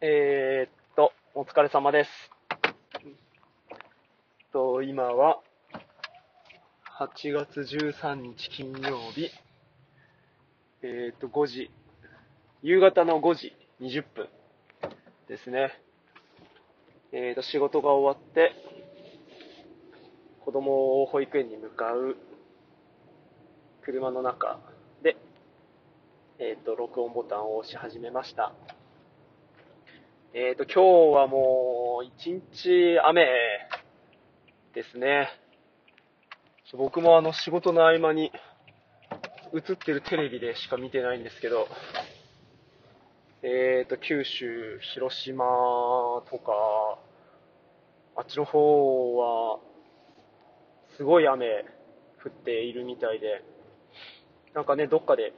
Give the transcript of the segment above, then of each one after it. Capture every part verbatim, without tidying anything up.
えー、っと、お疲れ様です。えっと、今は、はちがつじゅうさんにち金曜日、えー、っと、ごじ、夕方のごじにじゅっぷんですね。えー、っと、仕事が終わって、子供を保育園に向かう車の中で、えー、っと、録音ボタンを押し始めました。えーと、今日はもう一日雨ですね。僕もあの仕事の合間に映ってるテレビでしか見てないんですけど、えーと、九州、広島とか、あっちの方はすごい雨降っているみたいで、なんかね、どっかで、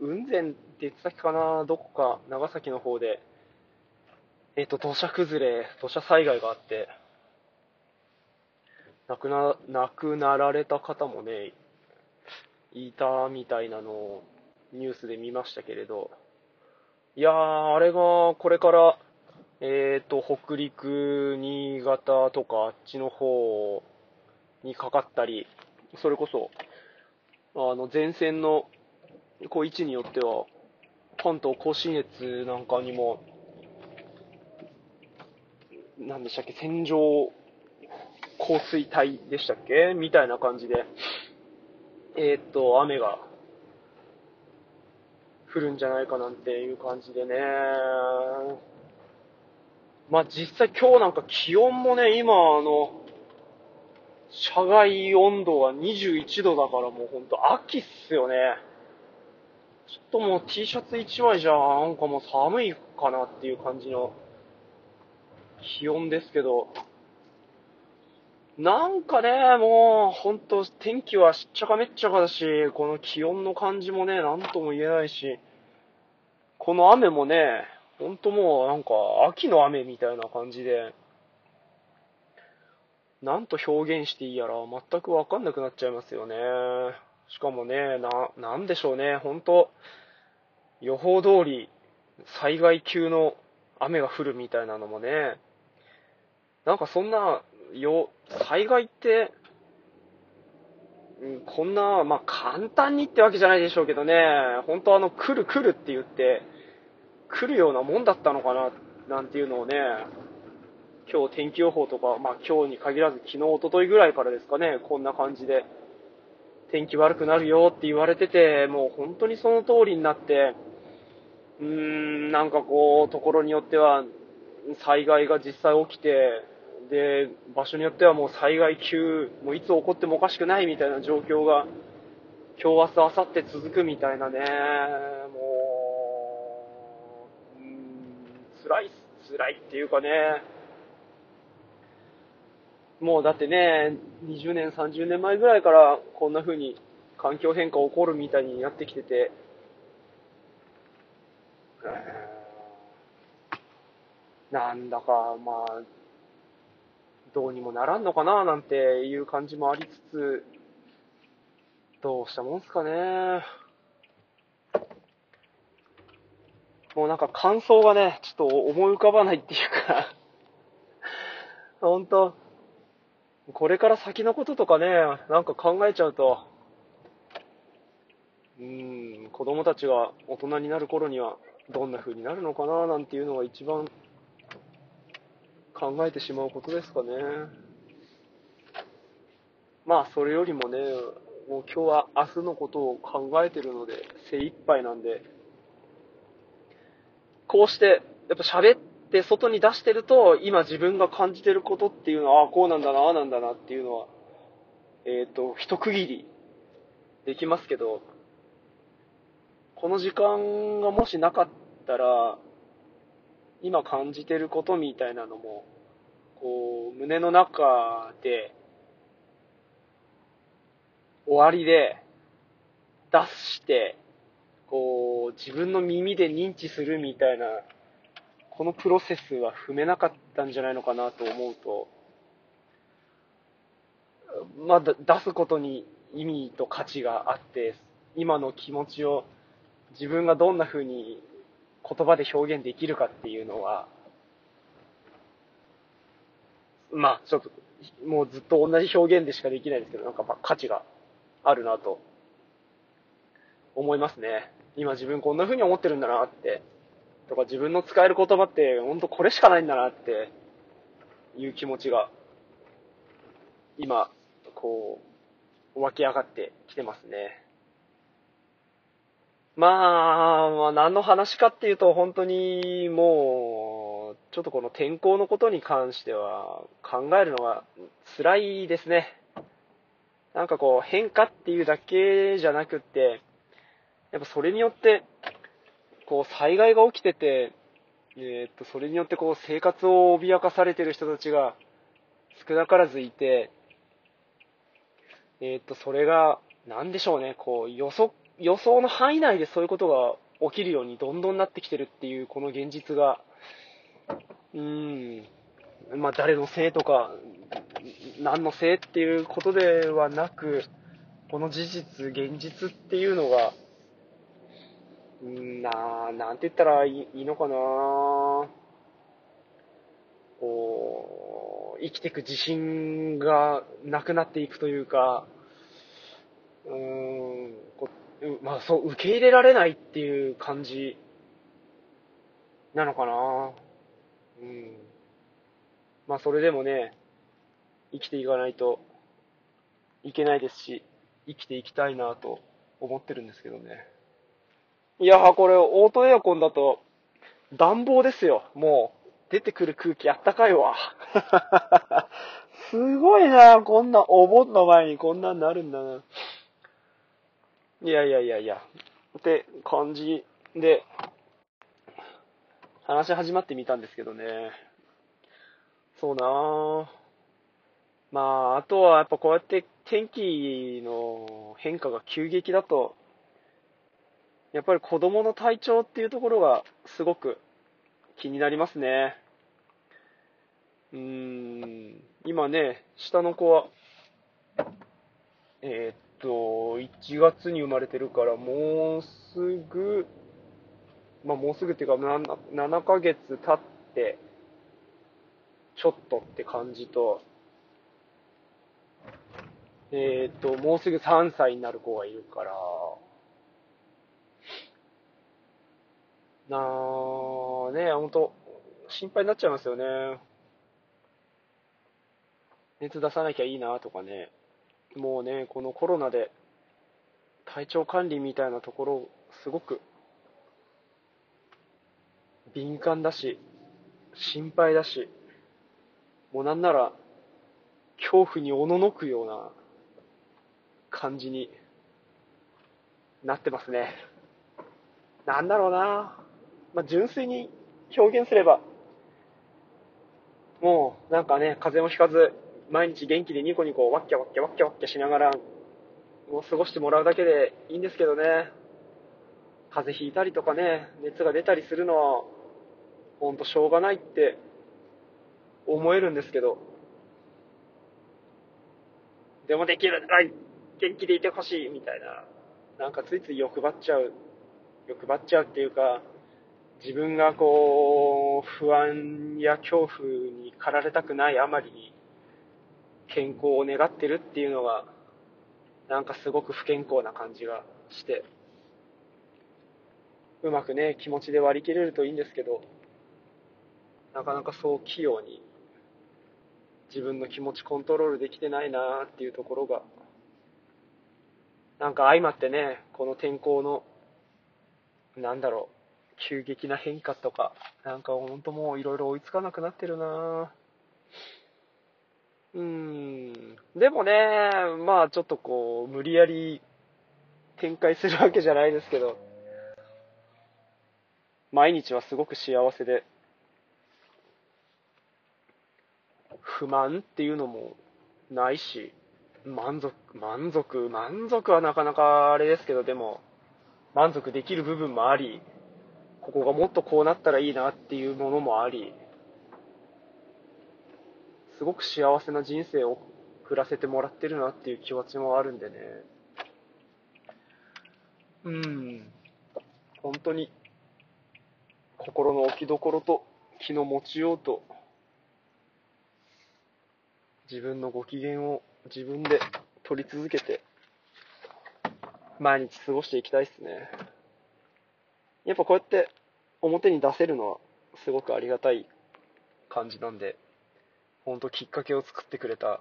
雲仙って言ってたっけかな、どこか長崎の方で、えっと、土砂崩れ、土砂災害があって、亡くな、亡くなられた方もね、いたみたいなのをニュースで見ましたけれど、いやー、あれがこれから、えっと、北陸、新潟とかあっちの方にかかったり、それこそ、あの、前線のこう位置によっては、関東甲信越なんかにも、なんでしたっけ、線状降水帯でしたっけみたいな感じで、えー、っと、雨が降るんじゃないかなんていう感じでね。まあ実際今日なんか気温もね、今あの、車外温度はにじゅういちどだからもうほんと秋っすよね。ちょっともう T シャツいちまいじゃなんかもう寒いかなっていう感じの気温ですけど、なんかね、もう、ほんと、天気はしっちゃかめっちゃかだし、この気温の感じもね、なんとも言えないし、この雨もね、ほんともう、なんか、秋の雨みたいな感じで、なんと表現していいやら、全くわかんなくなっちゃいますよね。しかもね、な、なんでしょうね、ほんと、予報通り、災害級の雨が降るみたいなのもね、なんかそんな、よ、災害って、うん、こんな、まあ簡単にってわけじゃないでしょうけどね、本当あの、来る来るって言って、来るようなもんだったのかな、なんていうのをね、今日天気予報とか、まあ今日に限らず昨日、一昨日ぐらいからですかね、こんな感じで、天気悪くなるよって言われてて、もう本当にその通りになって、うーん、なんかこう、ところによっては、災害が実際起きて、で、場所によってはもう災害級、もういつ起こってもおかしくないみたいな状況が、今日、明日、明後日続くみたいなね、もう、うーん、辛い、辛いっていうかね、もうだってね、にじゅうねん、さんじゅうねんまえぐらいから、こんな風に環境変化起こるみたいになってきてて、なんだか、まあ、どうにもならんのかななんていう感じもありつつ、どうしたもんすかね。もうなんか感想がね、ちょっと思い浮かばないっていうか、ほんと、これから先のこととかね、なんか考えちゃうと、うーん、子供たちが大人になる頃には、どんな風になるのかななんていうのが一番考えてしまうことですかね。まあそれよりもね、もう今日は明日のことを考えてるので精一杯なんで、こうしてやっぱ喋って外に出してると今自分が感じてることっていうのは、ああこうなんだなあなんだなっていうのはえっと一区切りできますけど、この時間がもしなかったら、今感じてることみたいなのも、こう、胸の中で、終わりで、出して、こう、自分の耳で認知するみたいな、このプロセスは踏めなかったんじゃないのかなと思うと、まあ、出すことに意味と価値があって、今の気持ちを、自分がどんな風に言葉で表現できるかっていうのは、まあ、ちょっと、もうずっと同じ表現でしかできないですけど、なんかまあ価値があるなと思いますね。今自分こんな風に思ってるんだなって、とか自分の使える言葉って本当これしかないんだなっていう気持ちが今、こう、湧き上がってきてますね。まあ、まあ、何の話かっていうと本当にもうちょっとこの天候のことに関しては考えるのが辛いですね。なんかこう変化っていうだけじゃなくって、やっぱそれによってこう災害が起きてて、えーっとそれによってこう生活を脅かされている人たちが少なからずいて、えーっとそれがなんでしょうね、こう予測予想の範囲内でそういうことが起きるようにどんどんなってきてるっていうこの現実が、うーん、まあ誰のせいとか何のせいっていうことではなく、この事実現実っていうのが、うーん、ななんて言ったらいいのかな、こう生きていく自信がなくなっていくというか、うーん、こまあそう、受け入れられないっていう感じなのかな。うん。まあそれでもね、生きていかないといけないですし、生きていきたいなと思ってるんですけどね。いやー、これオートエアコンだと暖房ですよ。もう出てくる空気あったかいわ。すごいな、こんなお盆の前にこんなんなるんだな。いやいやいやいやって感じで話始まってみたんですけどね。そうなぁ。まああとはやっぱこうやって天気の変化が急激だと、やっぱり子供の体調っていうところがすごく気になりますね。うーん、今ね、下の子はえーっといちがつに生まれてるから、もうすぐ、まあもうすぐっていうかななかげつ経ってちょっとって感じと、えっともうすぐさんさいになる子がいるから、なあね、本当心配になっちゃいますよね。熱出さなきゃいいなとかね。もうね、このコロナで体調管理みたいなところすごく敏感だし、心配だし、もうなんなら恐怖におののくような感じになってますね。なんだろうな、まあ、純粋に表現すれば、もうなんかね、風邪もひかず毎日元気でニコニコワッキャワッキャワッキャワッキャしながらもう過ごしてもらうだけでいいんですけどね。風邪ひいたりとかね、熱が出たりするのはほんとしょうがないって思えるんですけど、でもできるなら元気でいてほしいみたいな、なんかついつい欲張っちゃう欲張っちゃうっていうか、自分がこう不安や恐怖に駆られたくないあまりに健康を願ってるっていうのが、なんかすごく不健康な感じがして、うまくね、気持ちで割り切れるといいんですけど、なかなかそう器用に自分の気持ちコントロールできてないなっていうところが、なんか相まってね、この天候のなんだろう、急激な変化とか、なんか本当もういろいろ追いつかなくなってるな。うーん、でもね、まあちょっとこう無理やり展開するわけじゃないですけど、毎日はすごく幸せで、不満っていうのもないし、満足満足満足はなかなかあれですけど、でも満足できる部分もあり、ここがもっとこうなったらいいなっていうものもあり、すごく幸せな人生を送らせてもらってるなっていう気持ちもあるんでね。うん、本当に心の置きどころと気の持ちようと自分のご機嫌を自分で取り続けて毎日過ごしていきたいですね。やっぱこうやって表に出せるのはすごくありがたい感じなんで、ほんときっかけを作ってくれた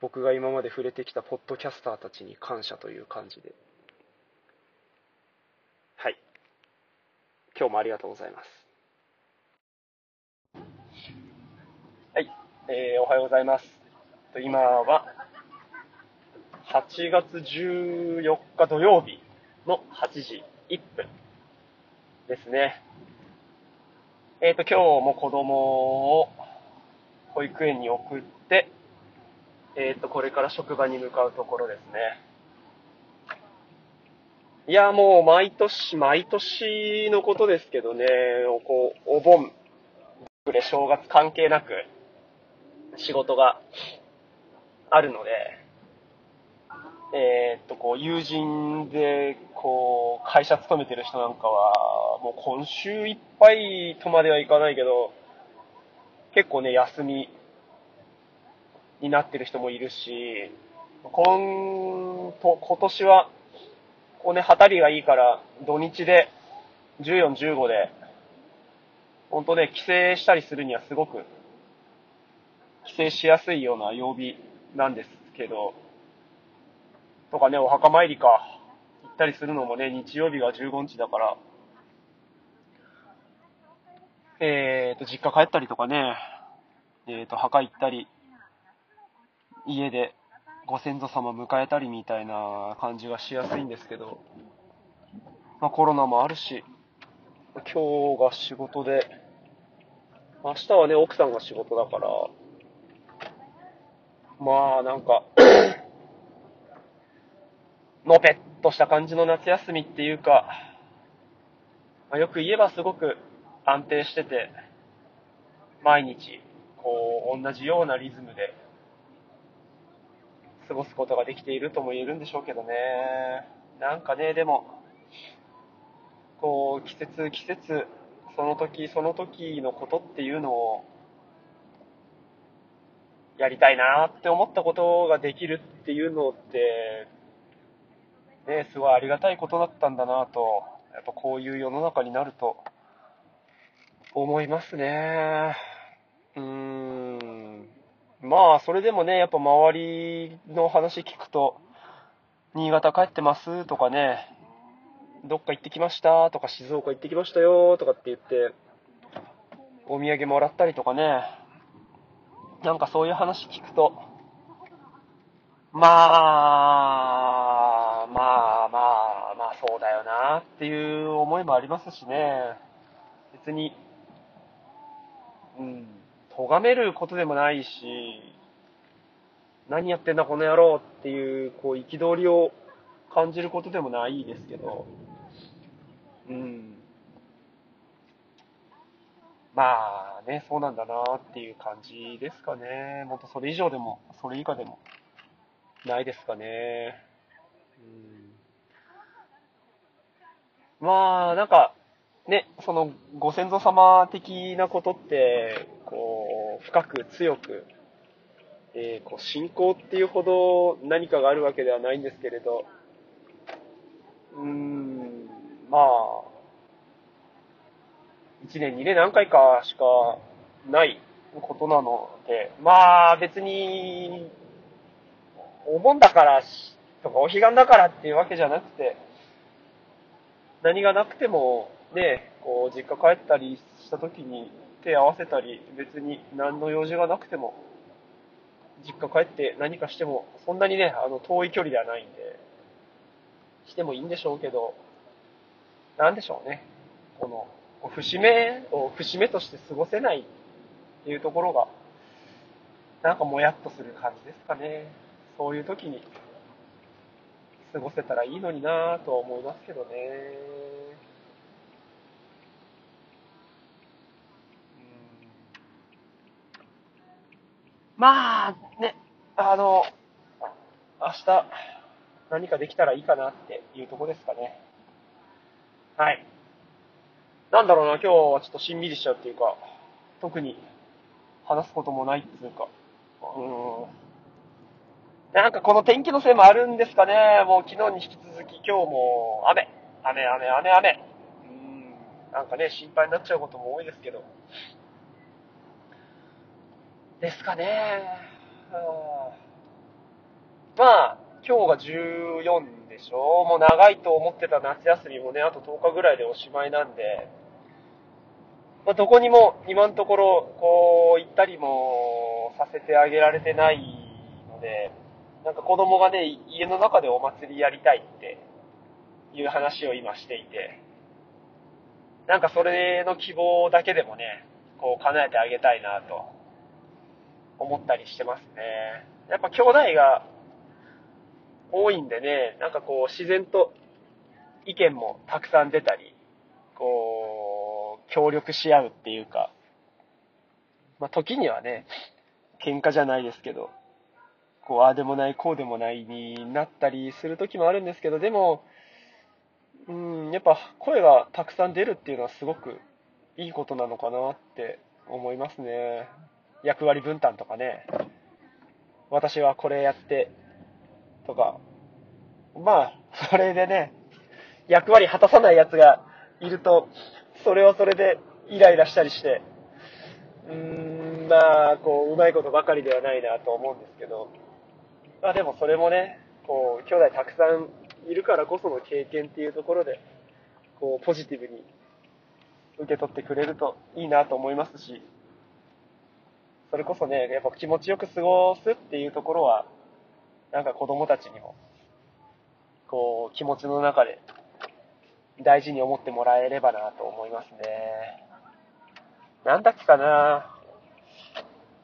僕が今まで触れてきたポッドキャスターたちに感謝という感じで、はい、今日もありがとうございます。はい、えー、おはようございます。今ははちがつじゅうよっか土曜日のはちじいっぷんですね。えーと、今日も子供を保育園に送って、えーと、これから職場に向かうところですね。いや、もう毎年、毎年のことですけどね、こうお盆、正月関係なく仕事があるので、えーと、こう友人でこう会社勤めてる人なんかは、もう今週いっぱいとまではいかないけど、結構ね、休みになってる人もいるし、今と今年はこうね、はたりがいいから土日でじゅうよん、じゅうごで本当ね、帰省したりするにはすごく帰省しやすいような曜日なんですけど、とかね、お墓参りか行ったりするのもね、日曜日がじゅうごにちだから。えーと、実家帰ったりとかね、えーと、墓行ったり、家でご先祖様迎えたりみたいな感じがしやすいんですけど、まあ、コロナもあるし、今日が仕事で、明日はね、奥さんが仕事だから、まあなんか、のぺっとした感じの夏休みっていうか、まあ、よく言えばすごく、安定してて、毎日こう同じようなリズムで過ごすことができているとも言えるんでしょうけどね。なんかね、でもこう季節季節、その時その時のことっていうのをやりたいなって思ったことができるっていうのって、ね、すごいありがたいことだったんだなと、やっぱこういう世の中になると思いますね。うーん。まあ、それでもね、やっぱ周りの話聞くと、新潟帰ってますとかね、どっか行ってきましたとか、静岡行ってきましたよとかって言って、お土産もらったりとかね、なんかそういう話聞くと、まあ、まあまあ、まあそうだよなっていう思いもありますしね。別に、うん、咎めることでもないし、何やってんだこの野郎っていうこう憤りを感じることでもないですけど、うん、まあね、そうなんだなっていう感じですかね。もっとそれ以上でもそれ以下でもないですかね。うん、まあなんかね、そのご先祖様的なことってこう深く強く、えー、こう信仰っていうほど何かがあるわけではないんですけれど、うーん、まあいちねんにねん何回かしかないことなので、まあ別にお盆だからとかお彼岸だからっていうわけじゃなくて、何がなくてもで、こう実家帰ったりした時に手合わせたり、別に何の用事がなくても実家帰って何かしてもそんなにね、あの遠い距離ではないんでしてもいいんでしょうけど、なんでしょうね、この節目を節目として過ごせないっていうところがなんかもやっとする感じですかね。そういう時に過ごせたらいいのになぁとは思いますけどね。まあね、あの明日何かできたらいいかなっていうとこですかね。はい。なんだろうな、今日はちょっとしんみりしちゃうっていうか、特に話すこともないっていうか、うん、なんかこの天気のせいもあるんですかね。もう昨日に引き続き今日も雨雨雨雨雨、うん、なんかね心配になっちゃうことも多いですけどですかね、うん、まあ今日がじゅうよんでしょ。もう長いと思ってた夏休みもねあととおかぐらいでおしまいなんで、まあ、どこにも今のところこう行ったりもさせてあげられてないので、なんか子供がね家の中でお祭りやりたいっていう話を今していて、なんかそれの希望だけでもねこう叶えてあげたいなと思ったりしてますね。やっぱ兄弟が多いんでね、なんかこう自然と意見もたくさん出たりこう協力し合うっていうか、まあ、時にはね喧嘩じゃないですけどこうああでもないこうでもないになったりする時もあるんですけど、でもうーんやっぱ声がたくさん出るっていうのはすごくいいことなのかなって思いますね。役割分担とかね、私はこれやってとか、まあそれでね役割果たさないやつがいるとそれはそれでイライラしたりして、うーん、まあこううまいことばかりではないなと思うんですけど、まあでもそれもね、こう兄弟たくさんいるからこその経験っていうところで、こうポジティブに受け取ってくれるといいなと思いますし、それこそね、やっぱ気持ちよく過ごすっていうところは、なんか子供たちにもこう気持ちの中で。大事に思ってもらえればなと思いますね。なんだっけかな、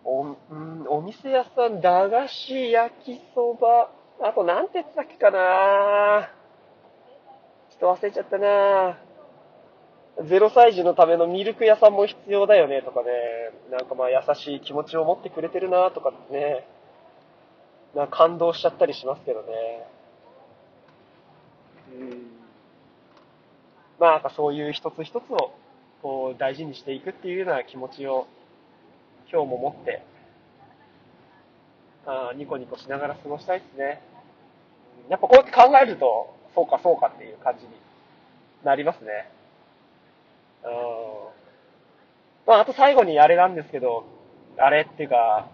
お、うん、お店屋さん、駄菓子、焼きそば、あとなんて言ってたっけかな、ちょっと忘れちゃったな。ゼロさい児のためのミルク屋さんも必要だよねとかね、なんかまあ優しい気持ちを持ってくれてるなとかね、なんか感動しちゃったりしますけどね。うんまあ、そういう一つ一つをこう大事にしていくっていうような気持ちを今日も持ってあニコニコしながら過ごしたいですね。やっぱこうやって考えるとそうかそうかっていう感じになりますね。うんまあ、あと最後にあれなんですけど、あれっていうか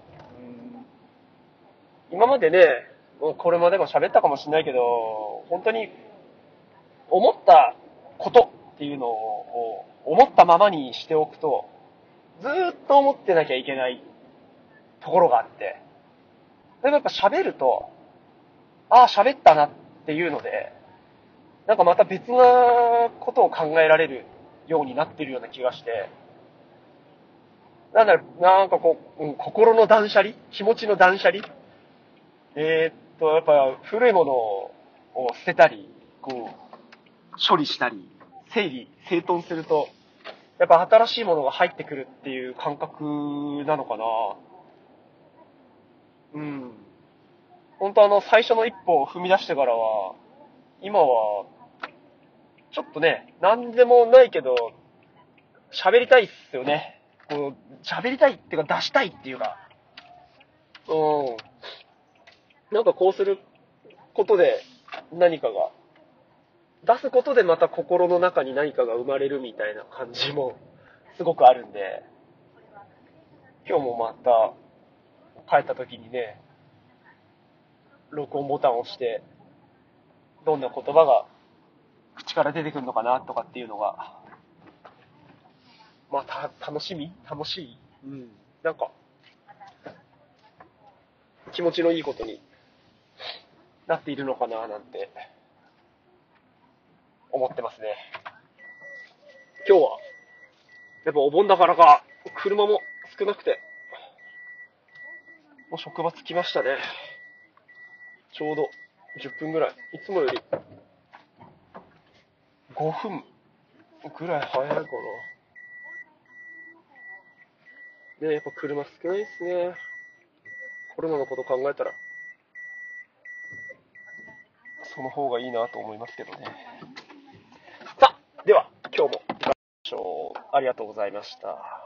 今までねこれまでも喋ったかもしれないけど本当に思ったことっていうのを思ったままにしておくとずーっと思ってなきゃいけないところがあって、でもやっぱ喋るとああ喋ったなっていうのでなんかまた別なことを考えられるようになってるような気がして、なんだろうなんかこう、うん、心の断捨離、気持ちの断捨離、えー、っとやっぱ古いものを捨てたりこう処理したり整理整頓するとやっぱ新しいものが入ってくるっていう感覚なのかな。うん本当あの最初の一歩を踏み出してからは今はちょっとね何でもないけど喋りたいっすよね。こう喋りたいっていうか出したいっていうか、うんなんかこうすることで何かが出すことでまた心の中に何かが生まれるみたいな感じもすごくあるんで、今日もまた帰った時にね録音ボタンを押してどんな言葉が口から出てくるのかなとかっていうのがまあた楽しみ楽しい、うん、なんか気持ちのいいことになっているのかななんて思ってますね。今日はやっぱお盆だからか車も少なくてもう職場着きましたね。ちょうどじゅっぷんぐらいいつもよりごふんぐらい早いかな。ねやっぱ車少ないですね。コロナのこと考えたらその方がいいなと思いますけどね。では今日も行きましょう。ありがとうございました。